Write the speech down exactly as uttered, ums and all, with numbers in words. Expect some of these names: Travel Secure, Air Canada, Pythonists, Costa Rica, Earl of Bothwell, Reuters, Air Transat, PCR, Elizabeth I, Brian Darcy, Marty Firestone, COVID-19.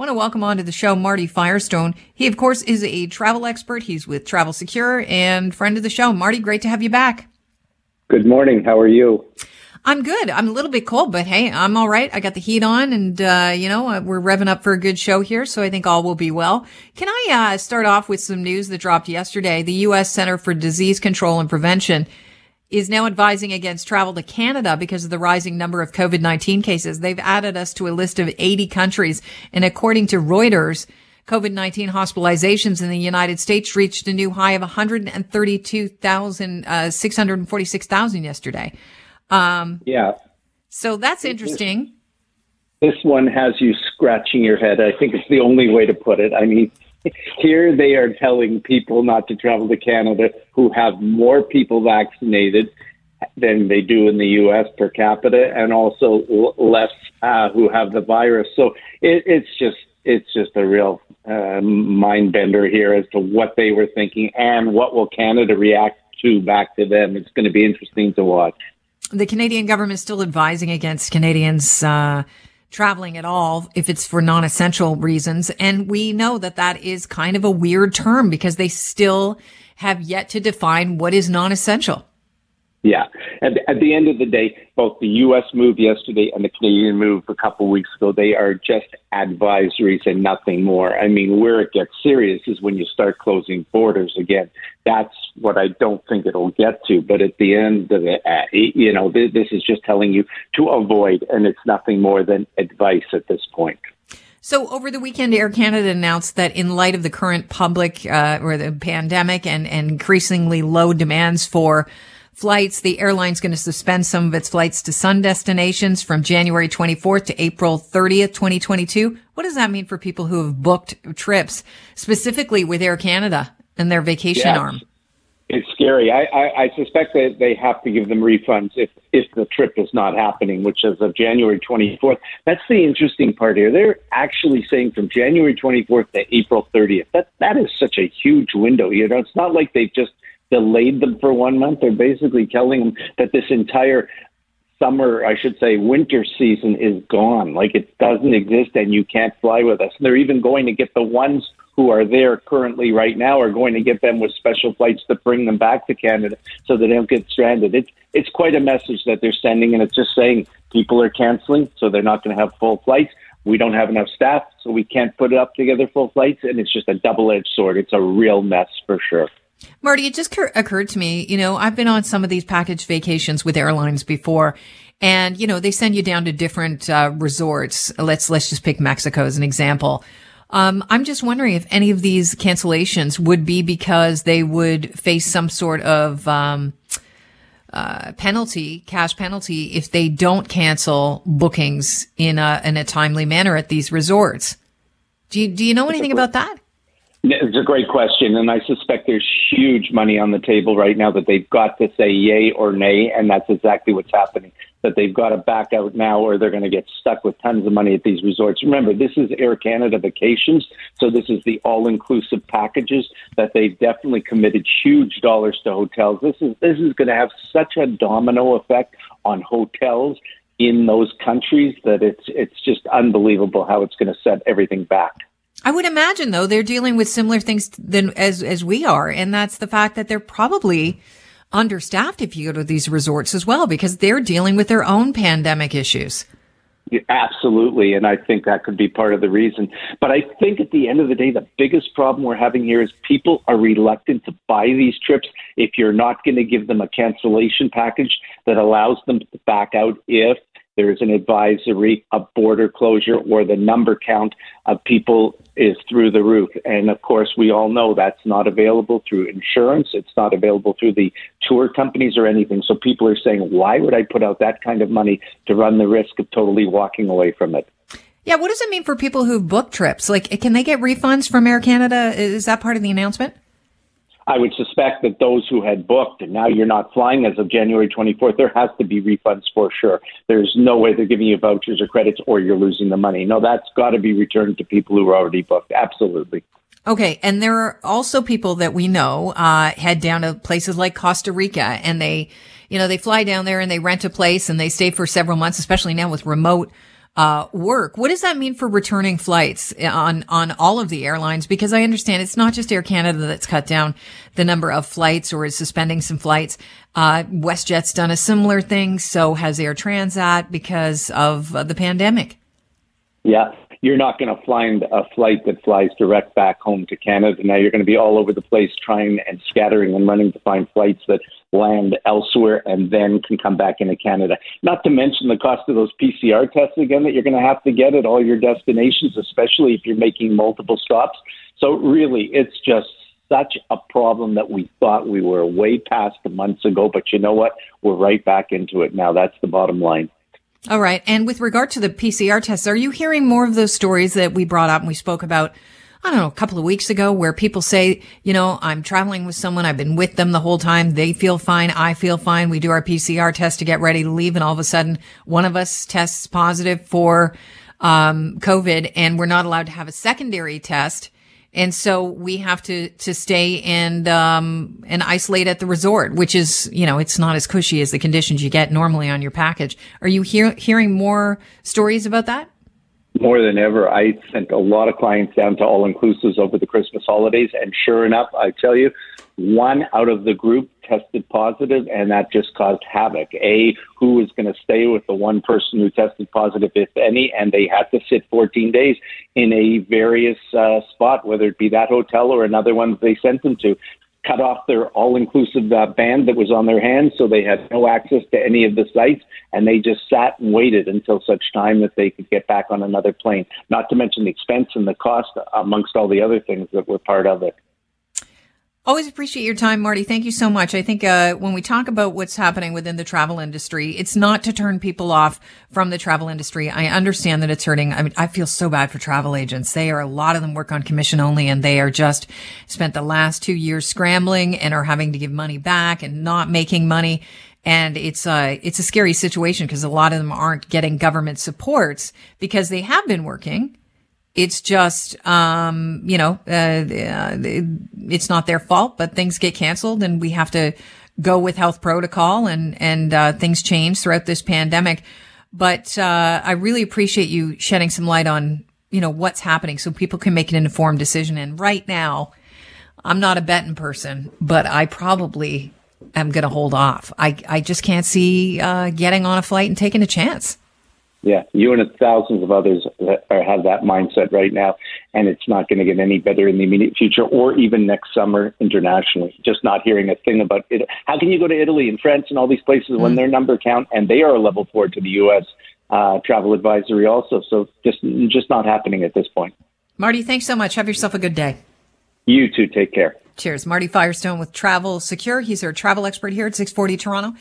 I want to welcome onto the show Marty Firestone. He, of course, is a travel expert. He's with Travel Secure and friend of the show. Marty, great to have you back. Good morning. How are you? I'm good. I'm a little bit cold, but hey, I'm all right. I got the heat on and, uh, you know, we're revving up for a good show here, so I think all will be well. Can I uh, start off with some news that dropped yesterday? The U S Center for Disease Control and Prevention is now advising against travel to Canada because of the rising number of COVID nineteen cases. They've added us to a list of eighty countries. And according to Reuters, COVID nineteen hospitalizations in the United States reached a new high of one hundred thirty-two thousand, uh, six hundred forty-six thousand yesterday. Um, yeah. So that's interesting. This, this one has you scratching your head. I think it's the only way to put it. I mean, here they are telling people not to travel to Canada who have more people vaccinated than they do in the U S per capita, and also l- less uh, who have the virus. So it, it's just it's just a real uh, mind bender here as to what they were thinking and what will Canada react to back to them. It's going to be interesting to watch. The Canadian government is still advising against Canadians uh, traveling at all if it's for non-essential reasons. And we know that that is kind of a weird term because they still have yet to define what is non-essential. Yeah. At, at the end of the day, both the U S move yesterday and the Canadian move a couple of weeks ago, they are just advisories and nothing more. I mean, where it gets serious is when you start closing borders again. That's what I don't think it'll get to. But at the end of it, you know, this is just telling you to avoid, and it's nothing more than advice at this point. So over the weekend, Air Canada announced that in light of the current public uh, or the pandemic and, and increasingly low demands for flights, the airline's going to suspend some of its flights to sun destinations from January twenty-fourth to April thirtieth, twenty twenty-two. What does that mean for people who have booked trips, specifically with Air Canada and their vacation yes. arm? It's scary. I, I, I suspect that they have to give them refunds if, if the trip is not happening, which is of January twenty-fourth. That's the interesting part here. They're actually saying from January twenty-fourth to April thirtieth. That That is such a huge window. You know, it's not like they've just delayed them for one month. They're basically telling them that this entire summer, I should say winter season, is gone. Like it doesn't exist and you can't fly with us. And they're even going to get the ones who are there currently right now are going to get them with special flights to bring them back to Canada so they don't get stranded. It's, it's quite a message that they're sending, and it's just saying people are canceling, so they're not going to have full flights. We don't have enough staff, so we can't put it up together full flights. And it's just a double-edged sword. It's a real mess for sure. Marty, it just occurred to me, you know, I've been on some of these package vacations with airlines before, and, you know, they send you down to different uh, resorts. Let's let's just pick Mexico as an example. Um, I'm just wondering if any of these cancellations would be because they would face some sort of um, uh, penalty, cash penalty, if they don't cancel bookings in a, in a timely manner at these resorts. Do you, do you know anything about that? It's a great question, and I suspect there's huge money on the table right now that they've got to say yay or nay, and that's exactly what's happening, that they've got to back out now or they're going to get stuck with tons of money at these resorts. Remember, this is Air Canada Vacations, so this is the all-inclusive packages that they've definitely committed huge dollars to hotels. This is this is going to have such a domino effect on hotels in those countries that it's it's just unbelievable how it's going to set everything back. I would imagine, though, they're dealing with similar things than as as we are, and that's the fact that they're probably understaffed if you go to these resorts as well, because they're dealing with their own pandemic issues. Yeah, absolutely, and I think that could be part of the reason. But I think at the end of the day, the biggest problem we're having here is people are reluctant to buy these trips if you're not going to give them a cancellation package that allows them to back out if there is an advisory, a border closure, or the number count of people is through the roof. And, of course, we all know that's not available through insurance. It's not available through the tour companies or anything. So people are saying, why would I put out that kind of money to run the risk of totally walking away from it? Yeah, what does it mean for people who've booked trips? Like, can they get refunds from Air Canada? Is that part of the announcement? I would suspect that those who had booked and now you're not flying as of January twenty-fourth, there has to be refunds for sure. There's no way they're giving you vouchers or credits or you're losing the money. No, that's got to be returned to people who are already booked. Absolutely. Okay. And there are also people that we know uh, head down to places like Costa Rica, and they, you know, they fly down there and they rent a place and they stay for several months, especially now with remote uh, work. What does that mean for returning flights on, on all of the airlines? Because I understand it's not just Air Canada that's cut down the number of flights or is suspending some flights. Uh, WestJet's done a similar thing. So has Air Transat because of uh, the pandemic. Yeah. You're not going to find a flight that flies direct back home to Canada. Now you're going to be all over the place trying and scattering and running to find flights that land elsewhere and then can come back into Canada. Not to mention the cost of those P C R tests again that you're going to have to get at all your destinations, especially if you're making multiple stops. So really, it's just such a problem that we thought we were way past months ago. But you know what? We're right back into it now. That's the bottom line. All right. And with regard to the P C R tests, are you hearing more of those stories that we brought up and we spoke about, I don't know, a couple of weeks ago where people say, you know, I'm traveling with someone. I've been with them the whole time. They feel fine. I feel fine. We do our P C R test to get ready to leave. And all of a sudden, one of us tests positive for um COVID and we're not allowed to have a secondary test. And so we have to, to stay and, um, and isolate at the resort, which is, you know, it's not as cushy as the conditions you get normally on your package. Are you hear, hearing more stories about that? More than ever. I sent a lot of clients down to all inclusives over the Christmas holidays. And sure enough, I tell you, one out of the group tested positive, and that just caused havoc. A, who was going to stay with the one person who tested positive, if any, and they had to sit fourteen days in a various uh, spot, whether it be that hotel or another one that they sent them to. Cut off their all-inclusive uh, band that was on their hands, so they had no access to any of the sites, and they just sat and waited until such time that they could get back on another plane, not to mention the expense and the cost, amongst all the other things that were part of it. Always appreciate your time, Marty. Thank you so much. I think uh when we talk about what's happening within the travel industry, it's not to turn people off from the travel industry. I understand that it's hurting. I mean, I feel so bad for travel agents. They are, a lot of them work on commission only, and they are just spent the last two years scrambling and are having to give money back and not making money. And it's a, it's a scary situation because a lot of them aren't getting government supports because they have been working. It's just, um, you know, uh, it's not their fault, but things get canceled and we have to go with health protocol and, and, uh, things change throughout this pandemic. But, uh, I really appreciate you shedding some light on, you know, what's happening so people can make an informed decision. And right now, I'm not a betting person, but I probably am going to hold off. I, I just can't see, uh, getting on a flight and taking a chance. Yeah, you and thousands of others that are, have that mindset right now, and it's not going to get any better in the immediate future or even next summer internationally. Just not hearing a thing about it. How can you go to Italy and France and all these places mm. when their number count and they are a level four to the U S uh, travel advisory also? So just just not happening at this point. Marty, thanks so much. Have yourself a good day. You too. Take care. Cheers. Marty Firestone with Travel Secure. He's our travel expert here at six forty Toronto.